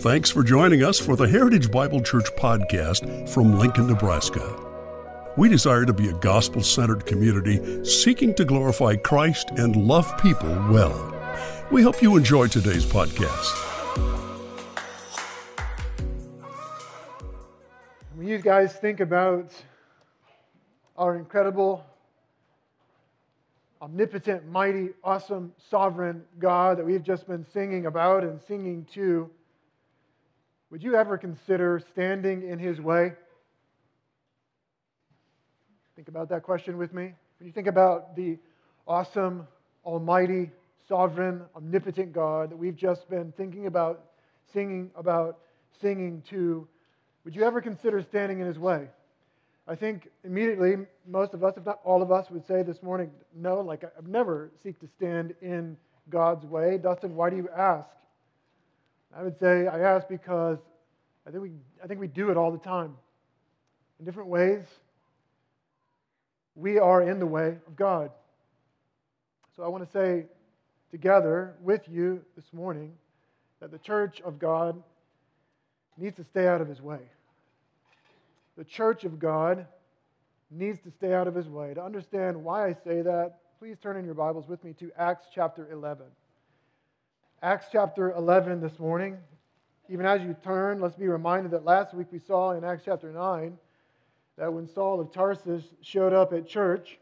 Thanks for joining us for the Heritage Bible Church podcast from Lincoln, Nebraska. We desire to be a gospel-centered community seeking to glorify Christ and love people well. We hope you enjoy today's podcast. When you guys think about our incredible, omnipotent, mighty, awesome, sovereign God that we've just been singing about and singing to, would you ever consider standing in His way? Think about that question with me. When you think about the awesome, almighty, sovereign, omnipotent God that we've just been thinking about, singing to, would you ever consider standing in His way? I think immediately most of us, if not all of us, would say this morning, no, like I've never seek to stand in God's way. Dustin, why do you ask? I would say I ask because I think we do it all the time in different ways. We are in the way of God. So I want to say together with you this morning that the church of God needs to stay out of His way. The church of God needs to stay out of His way. To understand why I say that, please turn in your Bibles with me to Acts chapter 11. Acts chapter 11 this morning. Even as you turn, let's be reminded that last week we saw in Acts chapter 9 that when Saul of Tarsus showed up at church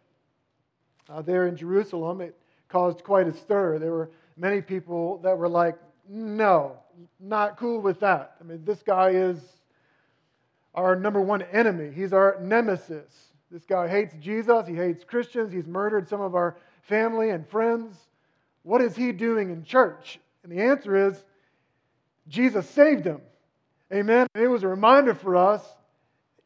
there in Jerusalem, it caused quite a stir. There were many people that were like, no, not cool with that. I mean, this guy is our number one enemy. He's our nemesis. This guy hates Jesus. He hates Christians. He's murdered some of our family and friends. What is he doing in church? And the answer is, Jesus saved him. Amen. And it was a reminder for us,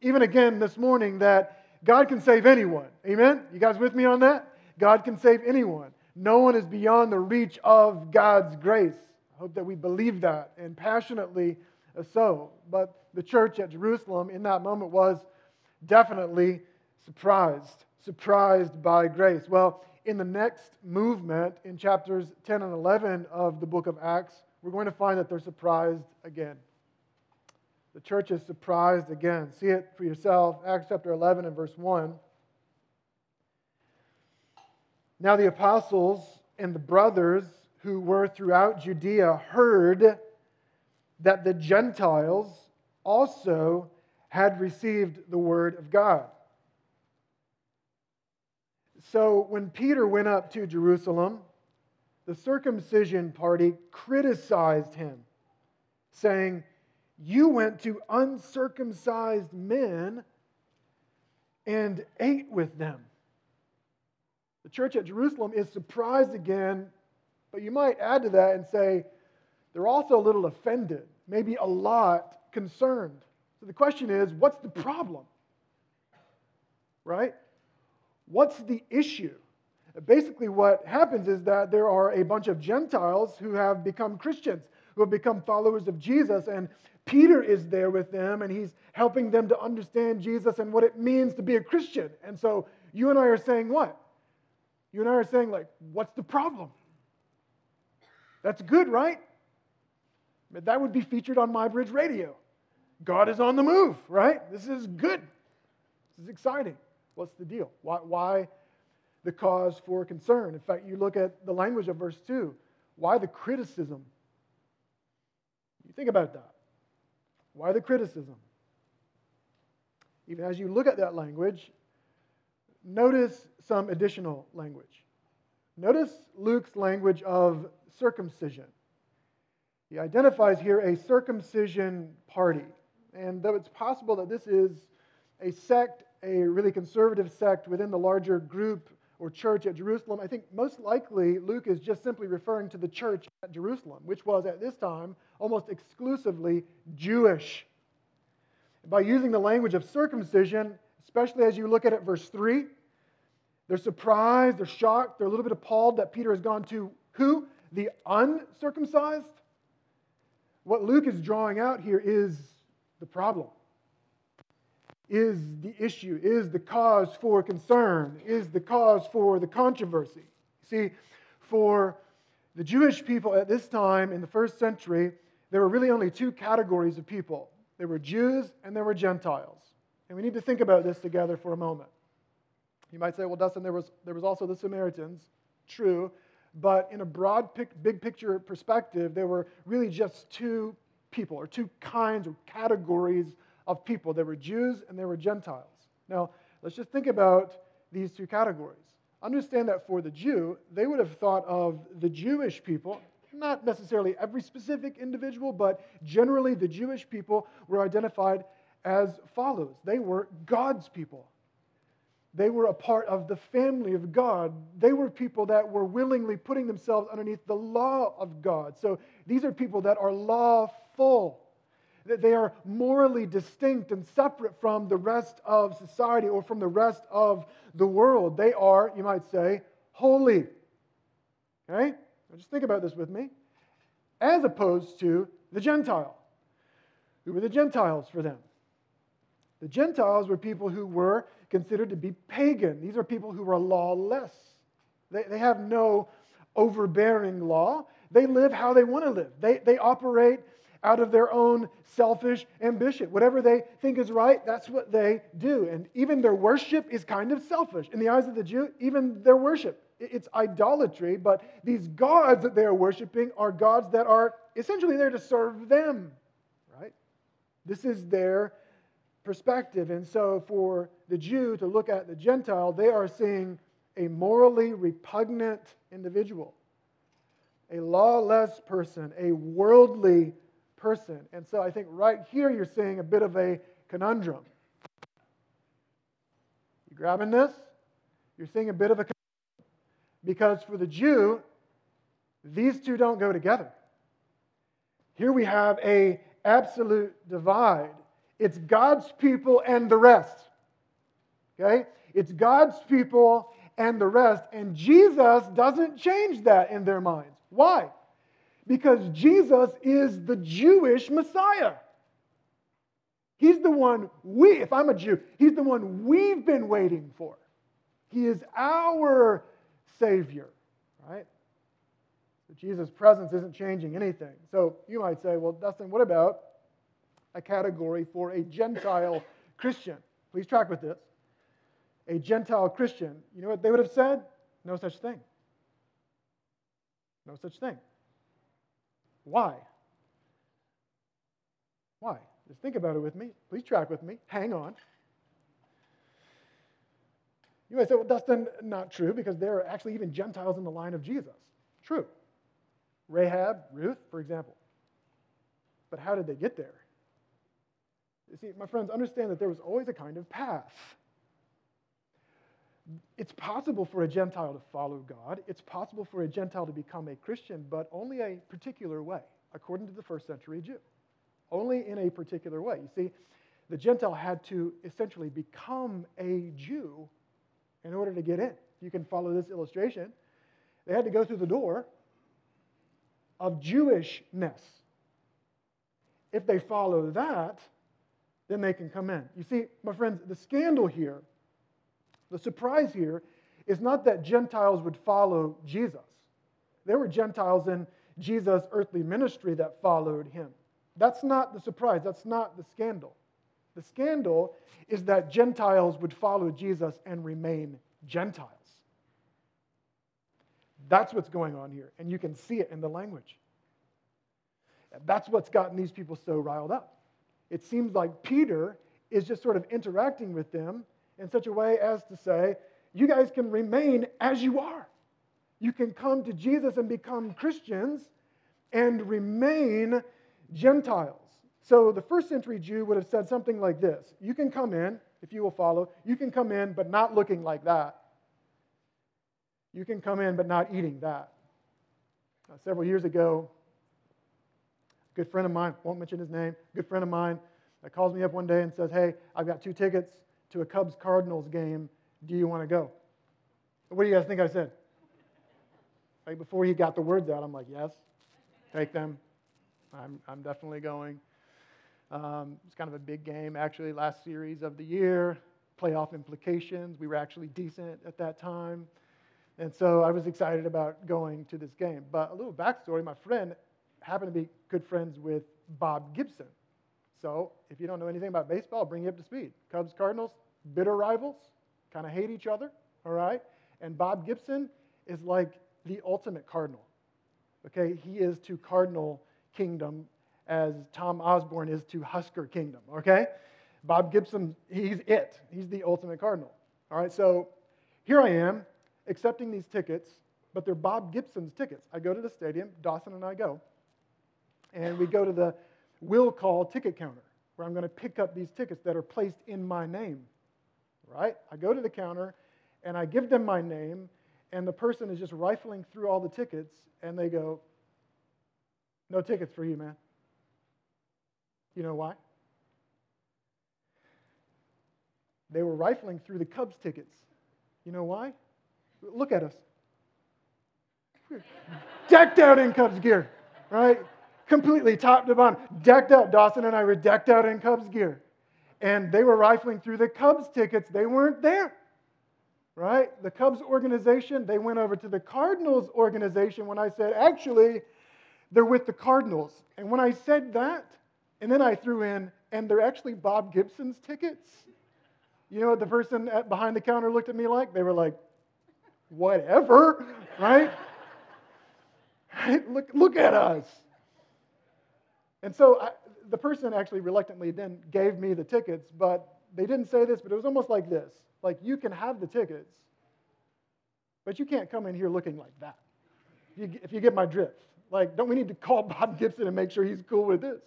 even again this morning, that God can save anyone. Amen? You guys with me on that? God can save anyone. No one is beyond the reach of God's grace. I hope that we believe that, and passionately so. But the church at Jerusalem in that moment was definitely surprised by grace. Well, in the next movement, in chapters 10 and 11 of the book of Acts, we're going to find that they're surprised again. The church is surprised again. See it for yourself. Acts chapter 11 and verse 1. Now the apostles and the brothers who were throughout Judea heard that the Gentiles also had received the word of God. So when Peter went up to Jerusalem, the circumcision party criticized him, saying, "You went to uncircumcised men and ate with them." The church at Jerusalem is surprised again, but you might add to that and say they're also a little offended, maybe a lot concerned. So the question is, what's the problem? Right? What's the issue? Basically what happens is that there are a bunch of Gentiles who have become Christians, who have become followers of Jesus, and Peter is there with them, and he's helping them to understand Jesus and what it means to be a Christian. And so you and I are saying what? You and I are saying, like, what's the problem? That's good, right? That would be featured on My Bridge Radio. God is on the move, right? This is good. This is exciting. What's the deal? Why the cause for concern? In fact, you look at the language of verse 2. Why the criticism? You think about that. Why the criticism? Even as you look at that language, notice some additional language. Notice Luke's language of circumcision. He identifies here a circumcision party. And though it's possible that this is a sect, a really conservative sect within the larger group or church at Jerusalem, I think most likely Luke is just simply referring to the church at Jerusalem, which was at this time almost exclusively Jewish. By using the language of circumcision, especially as you look at it, verse 3, they're surprised, they're shocked, they're a little bit appalled that Peter has gone to who? The uncircumcised? What Luke is drawing out here is the problem, is the issue, is the cause for concern, is the cause for the controversy. See, for the Jewish people at this time in the first century, there were really only two categories of people. There were Jews and there were Gentiles. And we need to think about this together for a moment. You might say, well, Dustin, there was also the Samaritans. True. But in a broad, big picture perspective, there were really just two people, or two kinds or categories of people. There were Jews and there were Gentiles. Now, let's just think about these two categories. Understand that for the Jew, they would have thought of the Jewish people, not necessarily every specific individual, but generally the Jewish people were identified as follows. They were God's people. They were a part of the family of God. They were people that were willingly putting themselves underneath the law of God. So these are people that are lawful. They are morally distinct and separate from the rest of society or from the rest of the world. They are, you might say, holy. Okay? Now just think about this with me. As opposed to the Gentile. Who were the Gentiles for them? The Gentiles were people who were considered to be pagan. These are people who are lawless. They have no overbearing law. They live how they want to live. They operate out of their own selfish ambition. Whatever they think is right, that's what they do. And even their worship is kind of selfish. In the eyes of the Jew, even their worship, it's idolatry, but these gods that they are worshiping are gods that are essentially there to serve them, right? This is their perspective. And so for the Jew to look at the Gentile, they are seeing a morally repugnant individual, a lawless person, a worldly person. And so I think right here you're seeing a bit of a conundrum. You grabbing this? You're seeing a bit of a conundrum. Because for the Jew, these two don't go together. Here we have an absolute divide. It's God's people and the rest. Okay? It's God's people and the rest. And Jesus doesn't change that in their minds. Why? Because Jesus is the Jewish Messiah. He's the one if I'm a Jew, he's the one we've been waiting for. He is our Savior, right? So Jesus' presence isn't changing anything. So you might say, well, Dustin, what about a category for a Gentile Christian? Please track with this. A Gentile Christian, you know what they would have said? No such thing. No such thing. Why? Why? Just think about it with me. Please track with me. Hang on. You might say, well, Dustin, not true, because there are actually even Gentiles in the line of Jesus. True. Rahab, Ruth, for example. But how did they get there? You see, my friends, understand that there was always a kind of path. It's possible for a Gentile to follow God. It's possible for a Gentile to become a Christian, but only a particular way, according to the first century Jew. Only in a particular way. You see, the Gentile had to essentially become a Jew in order to get in. You can follow this illustration. They had to go through the door of Jewishness. If they follow that, then they can come in. You see, my friends, the scandal here, the surprise here, is not that Gentiles would follow Jesus. There were Gentiles in Jesus' earthly ministry that followed him. That's not the surprise. That's not the scandal. The scandal is that Gentiles would follow Jesus and remain Gentiles. That's what's going on here, and you can see it in the language. That's what's gotten these people so riled up. It seems like Peter is just sort of interacting with them in such a way as to say, you guys can remain as you are. You can come to Jesus and become Christians and remain Gentiles. So the first century Jew would have said something like this. You can come in, if you will follow. You can come in, but not looking like that. You can come in, but not eating that. Several years ago, good friend of mine, won't mention his name, good friend of mine that calls me up one day and says, hey, I've got 2 tickets to a Cubs Cardinals game. Do you want to go? What do you guys think I said? Like before he got the words out, I'm like, yes, take them. I'm definitely going. It's kind of a big game, actually, last series of the year, playoff implications. We were actually decent at that time. And so I was excited about going to this game. But a little backstory, my friend happen to be good friends with Bob Gibson. So if you don't know anything about baseball, I'll bring you up to speed. Cubs, Cardinals, bitter rivals, kind of hate each other, all right? And Bob Gibson is like the ultimate Cardinal, okay? He is to Cardinal kingdom as Tom Osborne is to Husker kingdom, okay? Bob Gibson, he's it. He's the ultimate Cardinal, all right? So here I am accepting these tickets, but they're Bob Gibson's tickets. I go to the stadium, Dawson and I go, and we go to the will call ticket counter where I'm going to pick up these tickets that are placed in my name, right? I go to the counter and I give them my name, and the person is just rifling through all the tickets and they go, "No tickets for you, man." You know why? They were rifling through the Cubs tickets. You know why? Look at us. We're decked out in Cubs gear, right? Completely top to bottom, decked out. Dawson and I were decked out in Cubs gear. And they were rifling through the Cubs tickets. They weren't there, right? The Cubs organization, they went over to the Cardinals organization when I said, actually, they're with the Cardinals. And when I said that, and then I threw in, and they're actually Bob Gibson's tickets. You know what the person behind the counter looked at me like? They were like, whatever, right? Look at us. And so the person actually reluctantly then gave me the tickets, but they didn't say this, but it was almost like this. Like, you can have the tickets, but you can't come in here looking like that, if you get my drift. Like, don't we need to call Bob Gibson and make sure he's cool with this?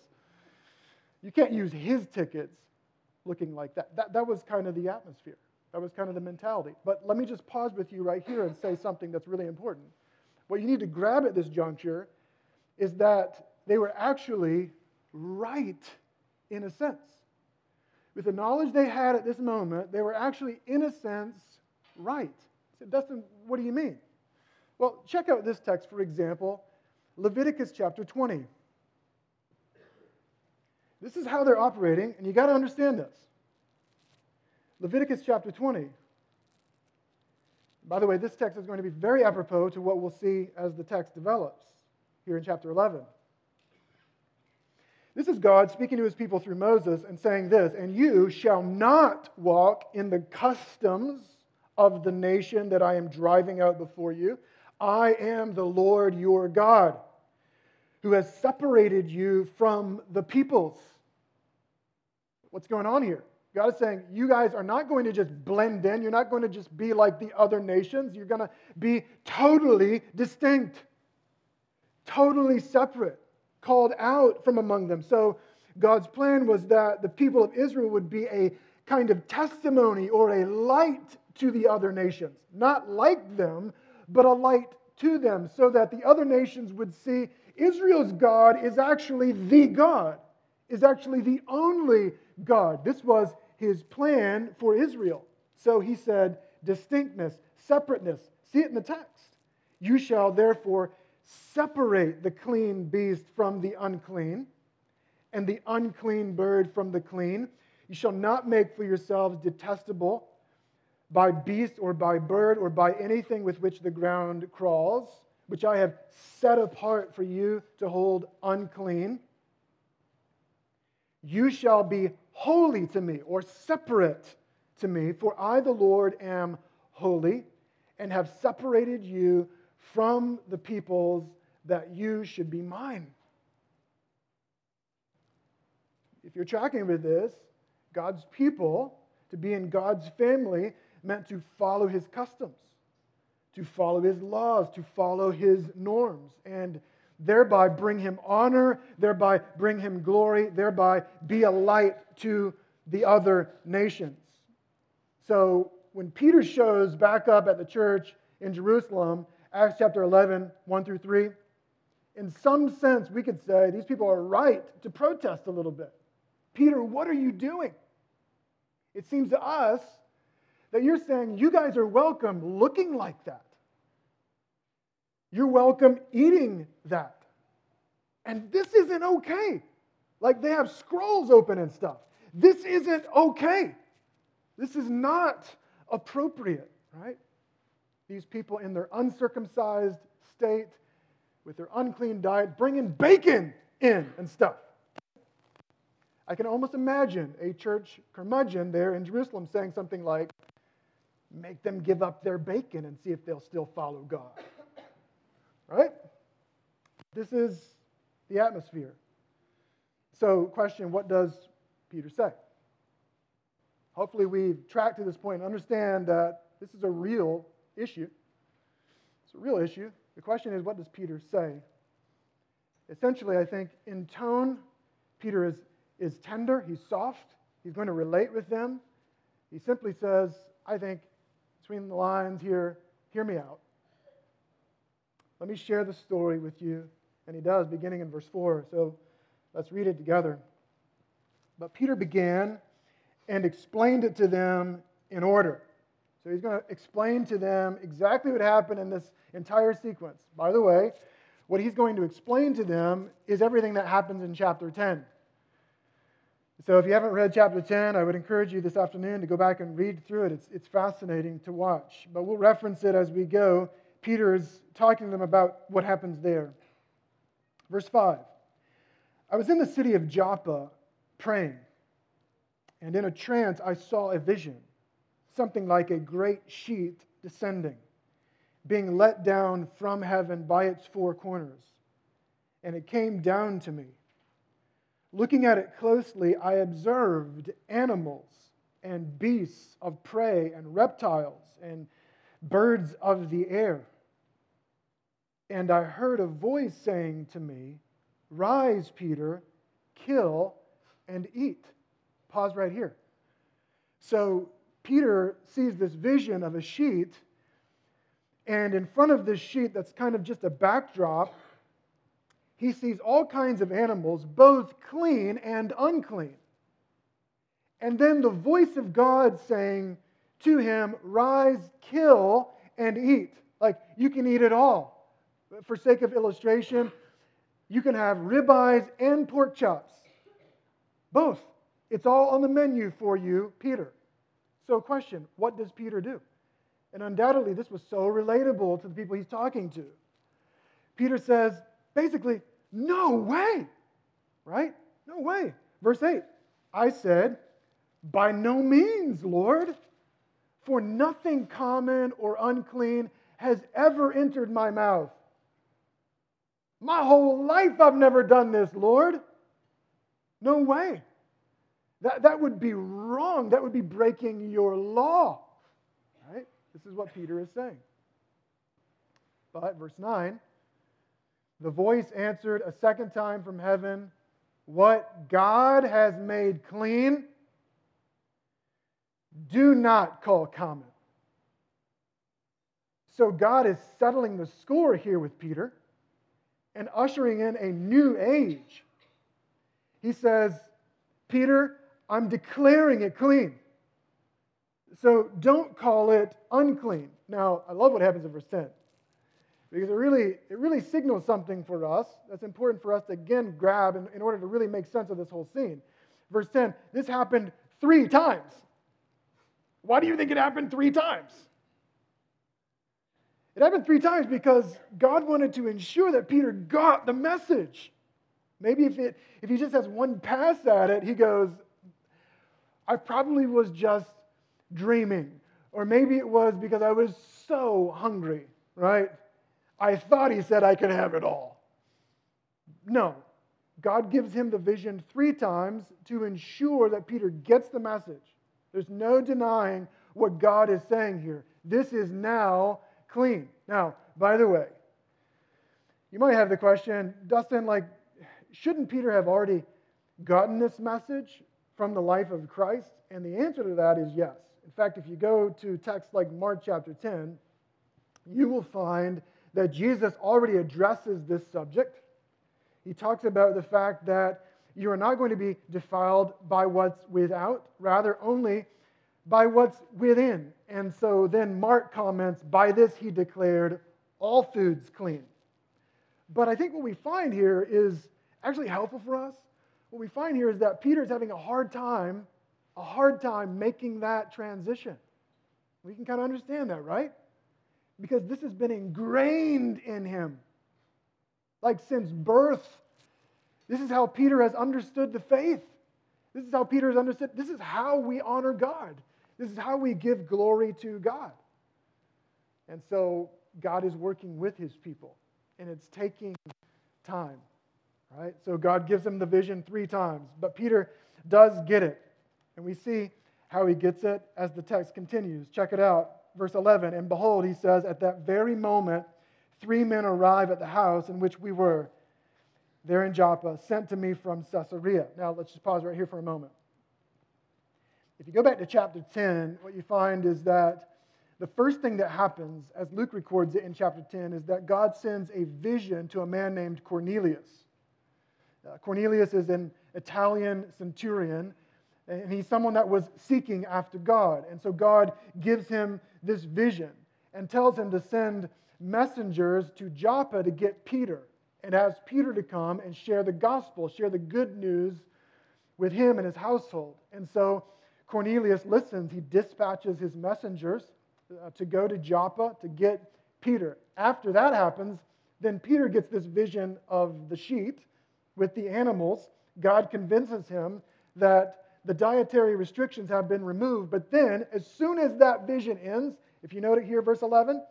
You can't use his tickets looking like that. That was kind of the atmosphere. That was kind of the mentality. But let me just pause with you right here and say something that's really important. What you need to grab at this juncture is that they were actually right, in a sense. With the knowledge they had at this moment, they were actually, in a sense, right. I said, Dustin, what do you mean? Well, check out this text, for example, Leviticus chapter 20. This is how they're operating, and you got to understand this. Leviticus chapter 20. By the way, this text is going to be very apropos to what we'll see as the text develops here in chapter 11. This is God speaking to his people through Moses and saying this, "And you shall not walk in the customs of the nation that I am driving out before you. I am the Lord your God, who has separated you from the peoples." What's going on here? God is saying, you guys are not going to just blend in. You're not going to just be like the other nations. You're going to be totally distinct, totally separate, called out from among them. So God's plan was that the people of Israel would be a kind of testimony or a light to the other nations. Not like them, but a light to them, so that the other nations would see Israel's God is actually the God, is actually the only God. This was his plan for Israel. So he said distinctness, separateness. See it in the text. "You shall therefore separate the clean beast from the unclean, and the unclean bird from the clean. You shall not make for yourselves detestable by beast or by bird or by anything with which the ground crawls, which I have set apart for you to hold unclean. You shall be holy to me," or separate to me, "for I, the Lord, am holy, and have separated you from the peoples that you should be mine." If you're tracking with this, God's people, to be in God's family, meant to follow his customs, to follow his laws, to follow his norms, and thereby bring him honor, thereby bring him glory, thereby be a light to the other nations. So when Peter shows back up at the church in Jerusalem, Acts chapter 11, 1 through 3, in some sense, we could say these people are right to protest a little bit. Peter, what are you doing? It seems to us that you're saying you guys are welcome looking like that. You're welcome eating that. And this isn't okay. Like, they have scrolls open and stuff. This isn't okay. This is not appropriate, right? These people in their uncircumcised state, with their unclean diet, bringing bacon in and stuff. I can almost imagine a church curmudgeon there in Jerusalem saying something like, make them give up their bacon and see if they'll still follow God. Right? This is the atmosphere. So, question, what does Peter say? Hopefully we've tracked to this point and understand that this is a real issue. It's a real issue. The question is, what does Peter say? Essentially, I think, in tone, Peter is tender, he's soft, he's going to relate with them. He simply says, I think, between the lines here, hear me out. Let me share the story with you. And he does, beginning in verse 4. So let's read it together. But Peter began and explained it to them in order. So he's going to explain to them exactly what happened in this entire sequence. By the way, what he's going to explain to them is everything that happens in chapter 10. So if you haven't read chapter 10, I would encourage you this afternoon to go back and read through it. It's fascinating to watch. But we'll reference it as we go. Peter's talking to them about what happens there. Verse 5. I was in the city of Joppa praying, and in a trance I saw a vision, something like a great sheet descending, being let down from heaven by its four corners. And it came down to me. Looking at it closely, I observed animals and beasts of prey and reptiles and birds of the air. And I heard a voice saying to me, Rise, Peter, kill and eat. Pause right here. So Peter sees this vision of a sheet, and in front of this sheet that's kind of just a backdrop, he sees all kinds of animals, both clean and unclean. And then the voice of God saying to him, Rise, kill, and eat. Like, you can eat it all. For sake of illustration, you can have ribeyes and pork chops. Both. It's all on the menu for you, Peter. So question, what does Peter do? And undoubtedly, this was so relatable to the people he's talking to. Peter says, basically, no way, right? No way. Verse 8, I said, by no means, Lord, for nothing common or unclean has ever entered my mouth. My whole life I've never done this, Lord. No way. That would be wrong. That would be breaking your law, right? This is what Peter is saying. But verse 9, the voice answered a second time from heaven, What God has made clean, do not call common. So God is settling the score here with Peter and ushering in a new age. He says, Peter, I'm declaring it clean. So don't call it unclean. Now, I love what happens in verse 10. Because it really signals something for us that's important for us to, again, grab in order to really make sense of this whole scene. Verse 10, this happened 3 times. Why do you think it happened 3 times? It happened 3 times because God wanted to ensure that Peter got the message. Maybe if he just has one pass at it, he goes, I probably was just dreaming. Or maybe it was because I was so hungry, right? I thought he said I could have it all. No. God gives him the vision 3 times to ensure that Peter gets the message. There's no denying what God is saying here. This is now clean. Now, by the way, you might have the question, Dustin, shouldn't Peter have already gotten this message from the life of Christ? And the answer to that is yes. In fact, if you go to texts like Mark chapter 10, you will find that Jesus already addresses this subject. He talks about the fact that you are not going to be defiled by what's without, rather only by what's within. And so then Mark comments, by this he declared all foods clean. But I think what we find here is actually helpful for us. What we find here is that Peter's having a hard time making that transition. We can kind of understand that, right? Because this has been ingrained in him. like since birth. This is how Peter has understood the faith. This is how Peter has understood. This is how we honor God. This is how we give glory to God. And so God is working with his people, and it's taking time, right? So God gives him the vision 3 times, but Peter does get it. And we see how he gets it as the text continues. Check it out, verse 11. And behold, he says, at that very moment, 3 men arrive at the house in which we were. They're in Joppa, sent to me from Caesarea. Now, let's just pause right here for a moment. If you go back to chapter 10, what you find is that the first thing that happens, as Luke records it in chapter 10, is that God sends a vision to a man named Cornelius. Cornelius is an Italian centurion, and he's someone that was seeking after God. And so God gives him this vision and tells him to send messengers to Joppa to get Peter and ask Peter to come and share the gospel, share the good news with him and his household. And so Cornelius listens. He dispatches his messengers to go to Joppa to get Peter. After that happens, then Peter gets this vision of the sheep with the animals. God convinces him that the dietary restrictions have been removed. But then, as soon as that vision ends, if you note it here, verse 11,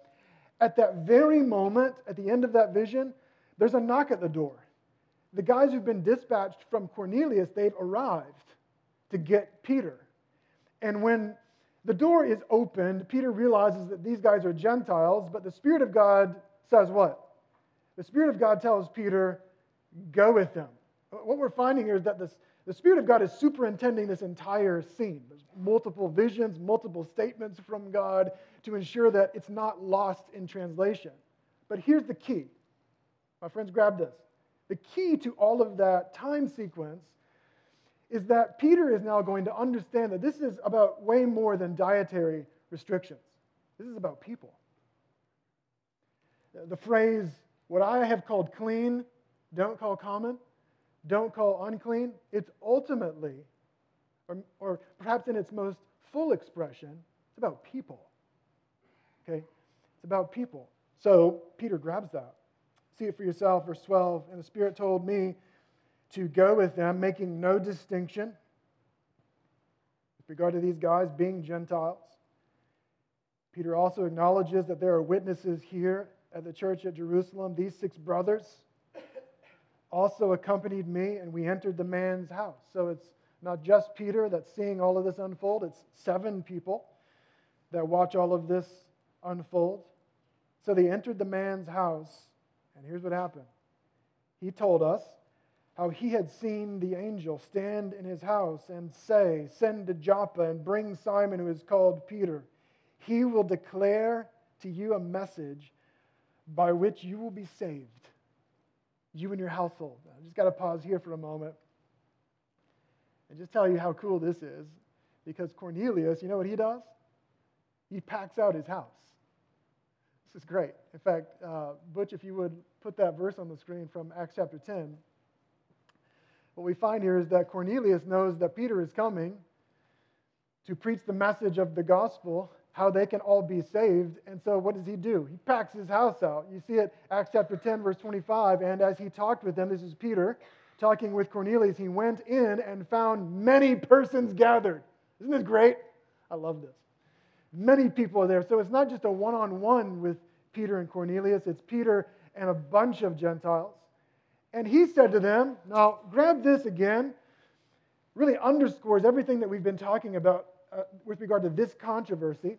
at that very moment, at the end of that vision, there's a knock at the door. The guys who've been dispatched from Cornelius, they've arrived to get Peter. And when the door is opened, Peter realizes that these guys are Gentiles, but the Spirit of God says what? The Spirit of God tells Peter, go with them. What we're finding here is that the Spirit of God is superintending this entire scene. There's multiple visions, multiple statements from God to ensure that it's not lost in translation. But here's the key. My friends, grab this. The key to all of that time sequence is that Peter is now going to understand that this is about way more than dietary restrictions. This is about people. The phrase, what I have called clean, don't call common, don't call unclean, it's ultimately, or perhaps in its most full expression, it's about people. Okay? It's about people. So Peter grabs that. See it for yourself, verse 12. And the Spirit told me to go with them, making no distinction with regard to these guys being Gentiles. Peter also acknowledges that there are witnesses here at the church at Jerusalem. These 6 brothers also accompanied me, and we entered the man's house. So it's not just Peter that's seeing all of this unfold. It's 7 people that watch all of this unfold. So they entered the man's house. And here's what happened. He told us how he had seen the angel stand in his house and say, send to Joppa and bring Simon, who is called Peter. He will declare to you a message by which you will be saved, you and your household. I just got to pause here for a moment and just tell you how cool this is, because Cornelius, you know what he does? He packs out his house. This is great. In fact, Butch, if you would put that verse on the screen from Acts chapter 10, what we find here is that Cornelius knows that Peter is coming to preach the message of the gospel, how they can all be saved. And so what does he do? He packs his house out. You see it, Acts chapter 10, verse 25. And as he talked with them, this is Peter talking with Cornelius, he went in and found many persons gathered. Isn't this great? I love this. Many people are there. So it's not just a one-on-one with Peter and Cornelius. It's Peter and a bunch of Gentiles. And he said to them, now grab this again, really underscores everything that we've been talking about with regard to this controversy.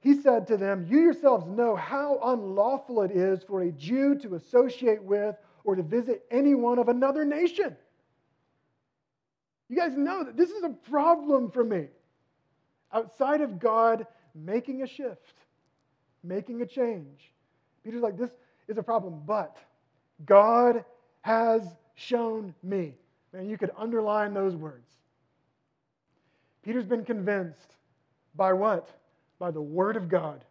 He said to them, you yourselves know how unlawful it is for a Jew to associate with or to visit anyone of another nation. You guys know that this is a problem for me. Outside of God making a shift, making a change. Peter's like, this is a problem, but God has shown me. And you could underline those words. Peter's been convinced by what? By the Word of God.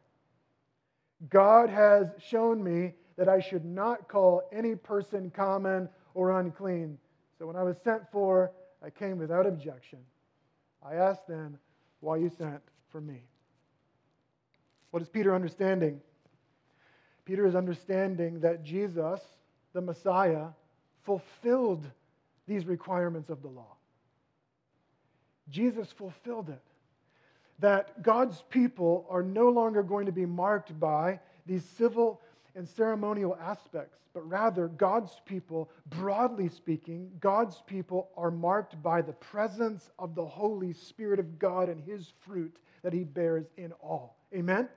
God has shown me that I should not call any person common or unclean. So when I was sent for, I came without objection. I asked them, why you sent for me? What is Peter understanding? Peter is understanding that Jesus the Messiah, fulfilled these requirements of the law. Jesus fulfilled it. That God's people are no longer going to be marked by these civil and ceremonial aspects, but rather God's people, broadly speaking, God's people are marked by the presence of the Holy Spirit of God and His fruit that He bears in all. Amen?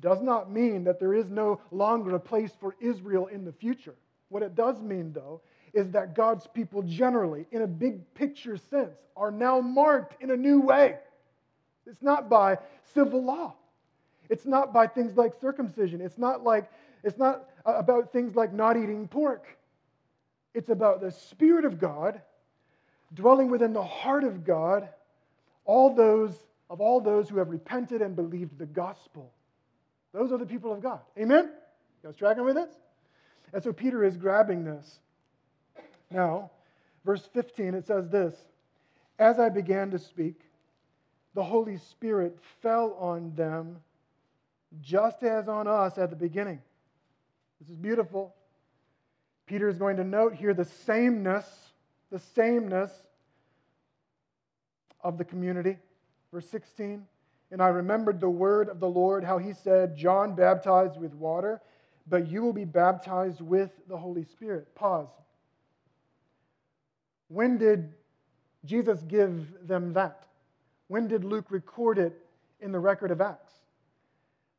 Does not mean that there is no longer a place for Israel in the future. What it does mean, though, is that God's people generally, in a big picture sense, are now marked in a new way. It's not by civil law. It's not by things like circumcision. It's not about things like not eating pork. It's about the Spirit of God dwelling within the heart of God, all those who have repented and believed the gospel. Those are the people of God. Amen? You guys tracking with this? And so Peter is grabbing this. Now, verse 15, it says this: "As I began to speak, the Holy Spirit fell on them just as on us at the beginning." This is beautiful. Peter is going to note here the sameness of the community. Verse 16, "And I remembered the word of the Lord, how he said, 'John baptized with water, but you will be baptized with the Holy Spirit.'" Pause. When did Jesus give them that? When did Luke record it in the record of Acts?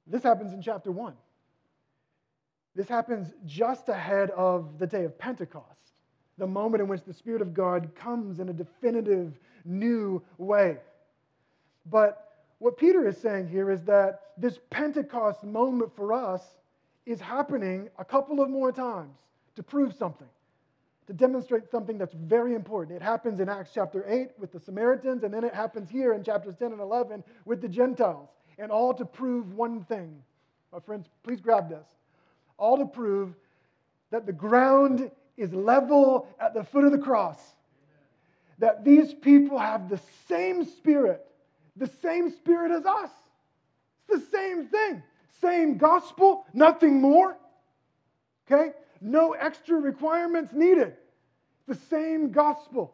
This happens in chapter 1. This happens just ahead of the day of Pentecost, the moment in which the Spirit of God comes in a definitive, new way. But what Peter is saying here is that this Pentecost moment for us is happening a couple of more times to prove something, to demonstrate something that's very important. It happens in Acts chapter 8 with the Samaritans, and then it happens here in chapters 10 and 11 with the Gentiles, and all to prove one thing. My friends, please grab this. All to prove that the ground is level at the foot of the cross, that these people have the same Spirit as us. It's the same thing, same gospel, nothing more, okay? No extra requirements needed. The same gospel.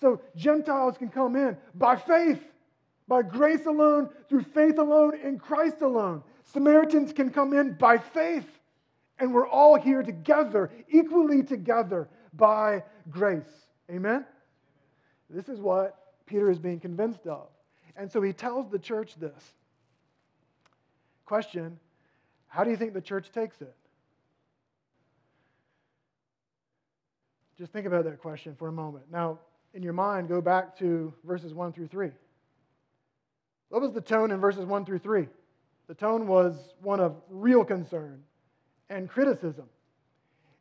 So Gentiles can come in by faith, by grace alone, through faith alone, in Christ alone. Samaritans can come in by faith. And we're all here together, equally together, by grace. Amen? This is what Peter is being convinced of. And so he tells the church this. Question: how do you think the church takes it? Just think about that question for a moment. Now, in your mind, go back to verses 1 through 3. What was the tone in verses 1 through 3? The tone was one of real concern and criticism,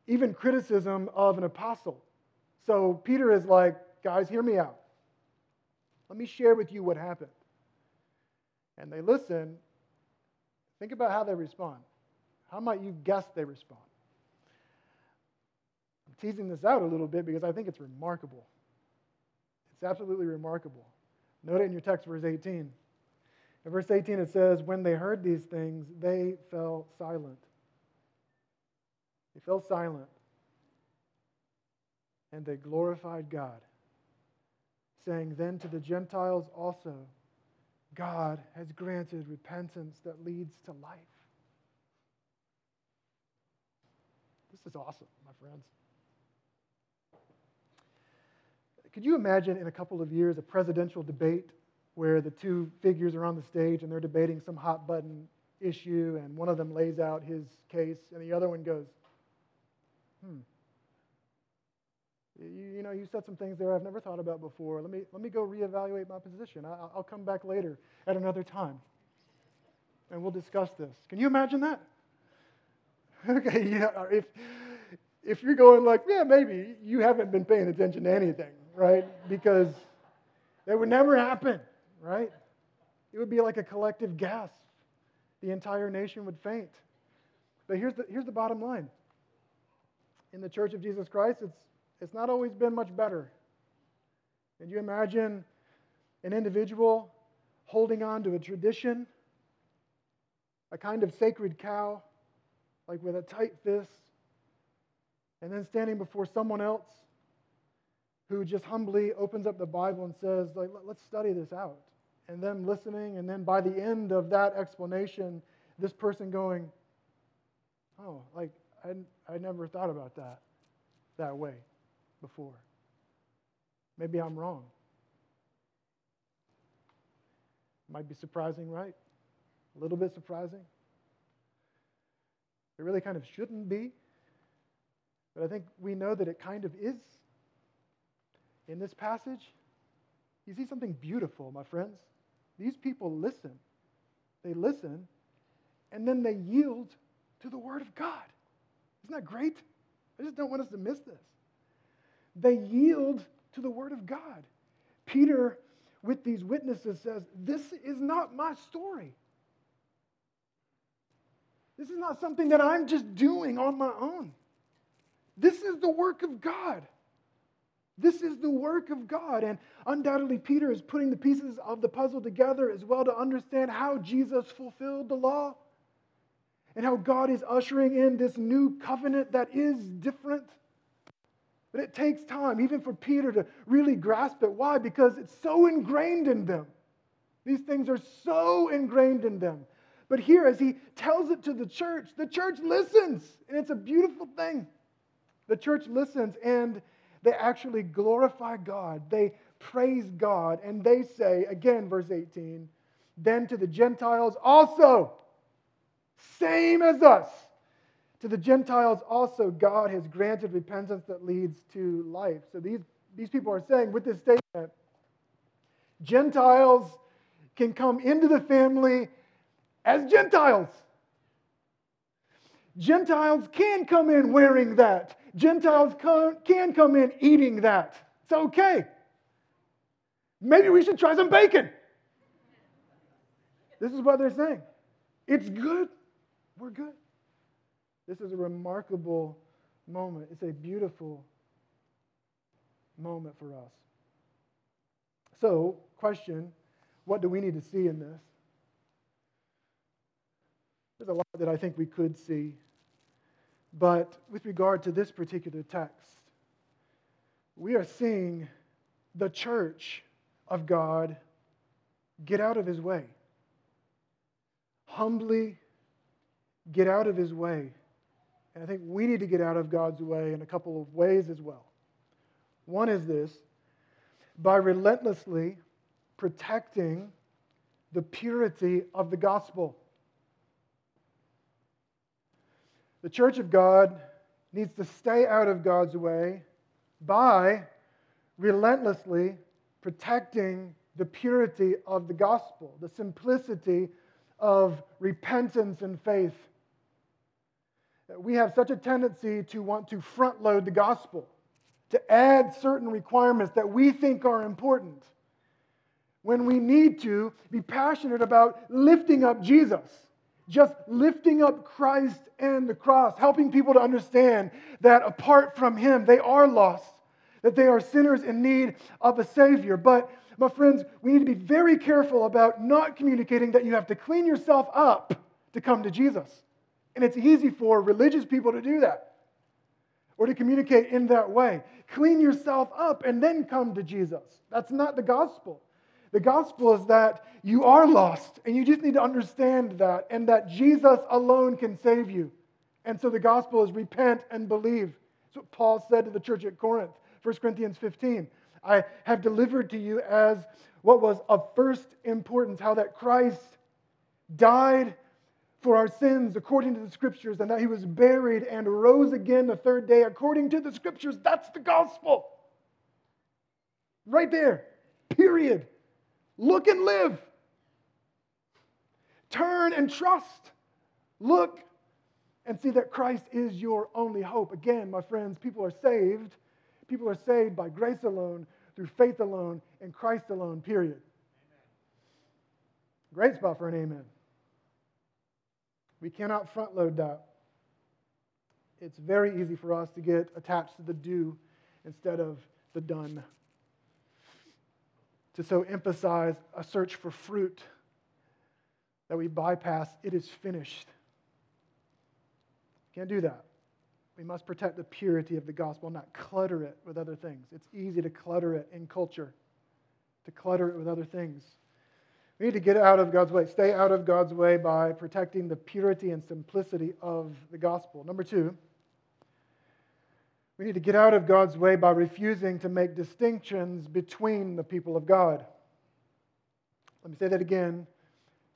even criticism of an apostle. So Peter is like, guys, hear me out. Let me share with you what happened. And they listen. Think about how they respond. How might you guess they respond? Teasing this out a little bit because I think it's remarkable. It's absolutely remarkable. Note it in your text, verse 18. In verse 18 it says, "When they heard these things, they fell silent." They fell silent. "And they glorified God, saying then to the Gentiles also, 'God has granted repentance that leads to life.'" This is awesome, my friends. Could you imagine in a couple of years a presidential debate where the two figures are on the stage and they're debating some hot button issue, and one of them lays out his case and the other one goes, you know, you said some things there I've never thought about before. Let me go reevaluate my position. I'll come back later at another time and we'll discuss this. Can you imagine that? Okay, yeah, if you're going like, yeah, maybe, you haven't been paying attention to anything, right? Because that would never happen, right? It would be like a collective gasp. The entire nation would faint. But here's the bottom line. In the Church of Jesus Christ, it's not always been much better. Can you imagine an individual holding on to a tradition, a kind of sacred cow, like with a tight fist, and then standing before someone else who just humbly opens up the Bible and says, like, let's study this out, and them listening, and then by the end of that explanation, this person going, oh, like, I never thought about that way before. Maybe I'm wrong. Might be surprising, right? A little bit surprising. It really kind of shouldn't be, but I think we know that it kind of is. In this passage, you see something beautiful, my friends. These people listen. They listen, and then they yield to the Word of God. Isn't that great? I just don't want us to miss this. They yield to the Word of God. Peter, with these witnesses, says, this is not my story. This is not something that I'm just doing on my own. This is the work of God. This is the work of God. And undoubtedly, Peter is putting the pieces of the puzzle together as well to understand how Jesus fulfilled the law and how God is ushering in this new covenant that is different. But it takes time, even for Peter, to really grasp it. Why? Because it's so ingrained in them. These things are so ingrained in them. But here, as he tells it to the church listens, and it's a beautiful thing. The church listens, and they actually glorify God. They praise God, and they say, again, verse 18, then to the Gentiles also, same as us, to the Gentiles also God has granted repentance that leads to life. So these people are saying with this statement, Gentiles can come into the family as Gentiles. Gentiles can come in wearing that. Gentiles can come in eating that. It's okay. Maybe we should try some bacon. This is what they're saying. It's good. We're good. This is a remarkable moment. It's a beautiful moment for us. So, question, what do we need to see in this? There's a lot that I think we could see. But with regard to this particular text, we are seeing the church of God get out of his way. Humbly get out of his way. And I think we need to get out of God's way in a couple of ways as well. One is this, by relentlessly protecting the purity of the gospel. The church of God needs to stay out of God's way by relentlessly protecting the purity of the gospel, the simplicity of repentance and faith. We have such a tendency to want to front load the gospel, to add certain requirements that we think are important, when we need to be passionate about lifting up Jesus. Just lifting up Christ and the cross, helping people to understand that apart from him, they are lost, that they are sinners in need of a Savior. But, my friends, we need to be very careful about not communicating that you have to clean yourself up to come to Jesus. And it's easy for religious people to do that or to communicate in that way. Clean yourself up and then come to Jesus. That's not the gospel. The gospel is that you are lost, and you just need to understand that, and that Jesus alone can save you. And so the gospel is repent and believe. That's what Paul said to the church at Corinth, 1 Corinthians 15. I have delivered to you as what was of first importance, how that Christ died for our sins according to the Scriptures, and that he was buried and rose again the third day according to the Scriptures. That's the gospel. Right there. Period. Look and live. Turn and trust. Look and see that Christ is your only hope. Again, my friends, people are saved. People are saved by grace alone, through faith alone, and Christ alone, period. Amen. Great spot for an amen. We cannot front load that. It's very easy for us to get attached to the do instead of the done. To so emphasize a search for fruit that we bypass, it is finished. Can't do that. We must protect the purity of the gospel, not clutter it with other things. It's easy to clutter it in culture, to clutter it with other things. We need to get out of God's way. Stay out of God's way by protecting the purity and simplicity of the gospel. Number two, we need to get out of God's way by refusing to make distinctions between the people of God. Let me say that again.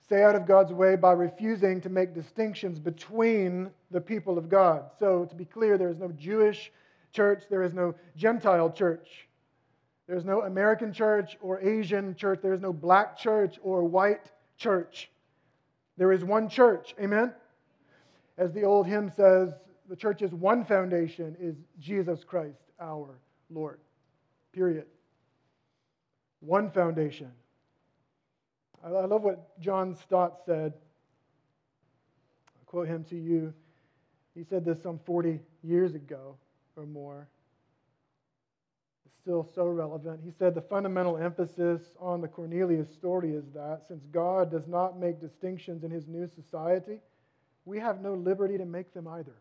Stay out of God's way by refusing to make distinctions between the people of God. So, to be clear, there is no Jewish church, there is no Gentile church. There's no American church or Asian church. There's no black church or white church. There is one church. Amen? As the old hymn says, the church's one foundation is Jesus Christ, our Lord. Period. One foundation. I love what John Stott said. I'll quote him to you. He said this some 40 years ago or more. Still so relevant. He said the fundamental emphasis on the Cornelius story is that since God does not make distinctions in his new society, we have no liberty to make them either.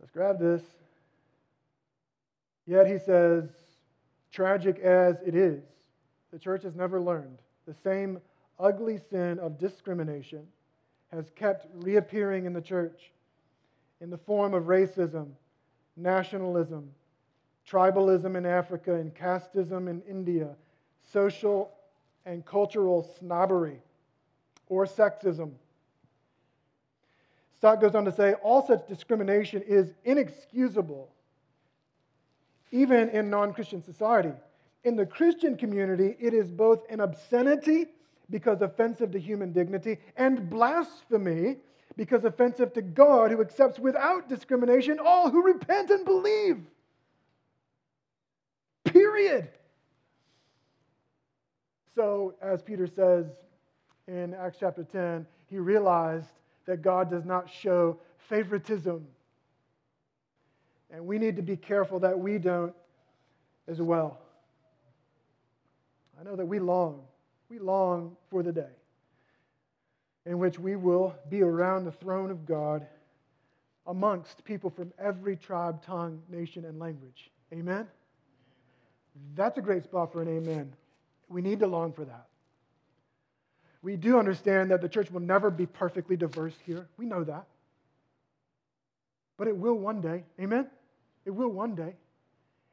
Let's grab this. Yet he says, tragic as it is, the church has never learned. The same ugly sin of discrimination has kept reappearing in the church in the form of racism, nationalism, tribalism in Africa, and casteism in India, social and cultural snobbery, or sexism. Stott goes on to say, all such discrimination is inexcusable, even in non-Christian society. In the Christian community, it is both an obscenity, because offensive to human dignity, and blasphemy, because offensive to God, who accepts without discrimination all who repent and believe. Period. So, as Peter says in Acts chapter 10, he realized that God does not show favoritism. And we need to be careful that we don't as well. I know that we long for the day in which we will be around the throne of God amongst people from every tribe, tongue, nation, and language. Amen? That's a great spot for an amen. We need to long for that. We do understand that the church will never be perfectly diverse here. We know that. But it will one day. Amen? It will one day.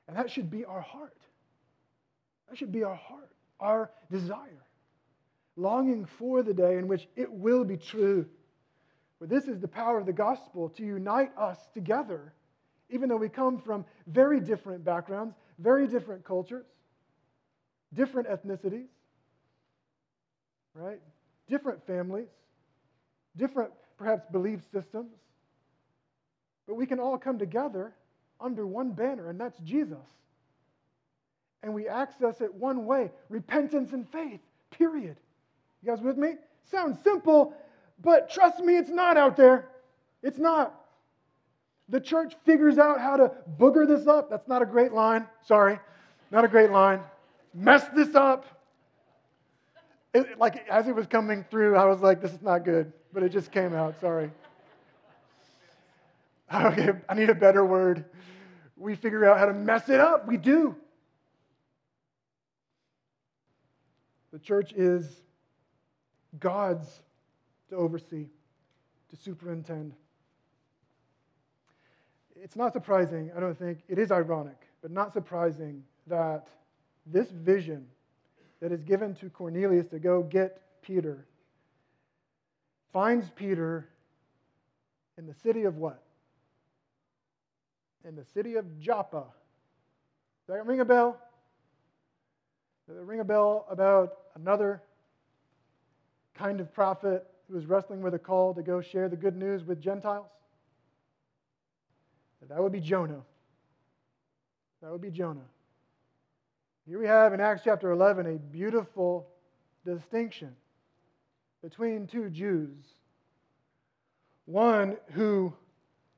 And that should be our heart. That should be our heart, our desire. Longing for the day in which it will be true. But this is the power of the gospel to unite us together, even though we come from very different backgrounds, very different cultures, different ethnicities, right? Different families, different perhaps belief systems. But we can all come together under one banner, and that's Jesus. And we access it one way, repentance and faith, period. You guys with me? Sounds simple, but trust me, it's not out there. It's not. The church figures out how to booger this up. That's not a great line. Sorry. Not a great line. Mess this up. Like, as it was coming through, I was like, this is not good. But it just came out. Sorry. Okay, I need a better word. We figure out how to mess it up. We do. The church is God's to oversee, to superintend. It's not surprising, I don't think, it is ironic, but not surprising that this vision that is given to Cornelius to go get Peter finds Peter in the city of what? In the city of Joppa. Does that ring a bell? Does it ring a bell about another kind of prophet who was wrestling with a call to go share the good news with Gentiles? That would be Jonah. That would be Jonah. Here we have in Acts chapter 11 a beautiful distinction between two Jews. One who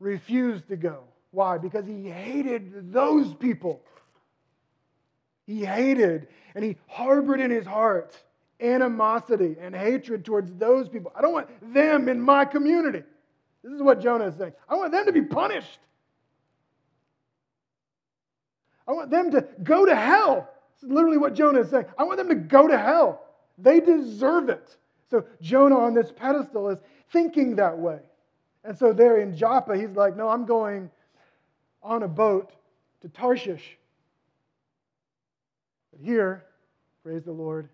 refused to go. Why? Because he hated those people. He hated and he harbored in his heart animosity and hatred towards those people. I don't want them in my community. This is what Jonah is saying. I want them to be punished. I want them to go to hell. This is literally what Jonah is saying. I want them to go to hell. They deserve it. So Jonah on this pedestal is thinking that way. And so there in Joppa, he's like, no, I'm going on a boat to Tarshish. But here, praise the Lord,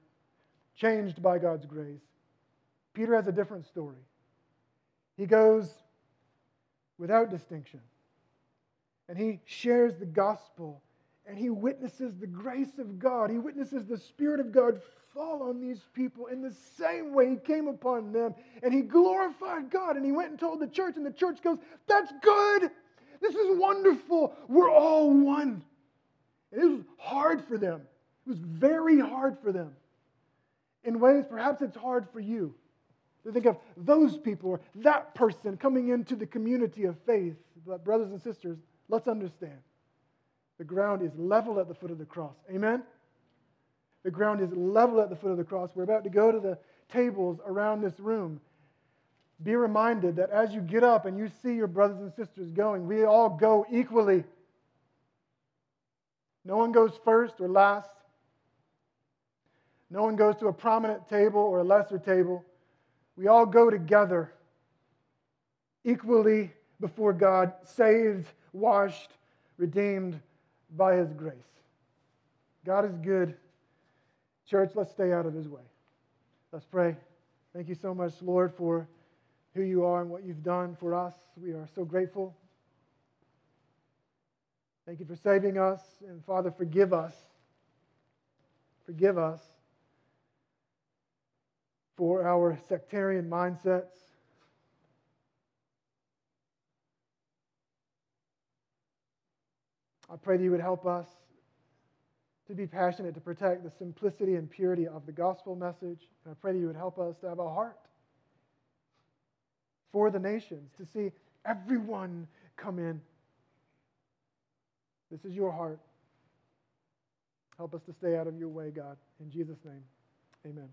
changed by God's grace, Peter has a different story. He goes without distinction. And he shares the gospel. And he witnesses the grace of God. He witnesses the Spirit of God fall on these people in the same way He came upon them. And he glorified God. And he went and told the church. And the church goes, that's good. This is wonderful. We're all one. And it was hard for them. It was very hard for them. In ways, perhaps it's hard for you to think of those people or that person coming into the community of faith. But brothers and sisters, let's understand. The ground is level at the foot of the cross. Amen? The ground is level at the foot of the cross. We're about to go to the tables around this room. Be reminded that as you get up and you see your brothers and sisters going, we all go equally. No one goes first or last. No one goes to a prominent table or a lesser table. We all go together equally before God, saved, washed, redeemed by His grace. God is good. Church, let's stay out of His way. Let's pray. Thank you so much, Lord, for who You are and what You've done for us. We are so grateful. Thank You for saving us. And Father, forgive us. Forgive us for our sectarian mindsets. I pray that You would help us to be passionate, to protect the simplicity and purity of the gospel message. And I pray that You would help us to have a heart for the nations, to see everyone come in. This is Your heart. Help us to stay out of Your way, God. In Jesus' name, amen.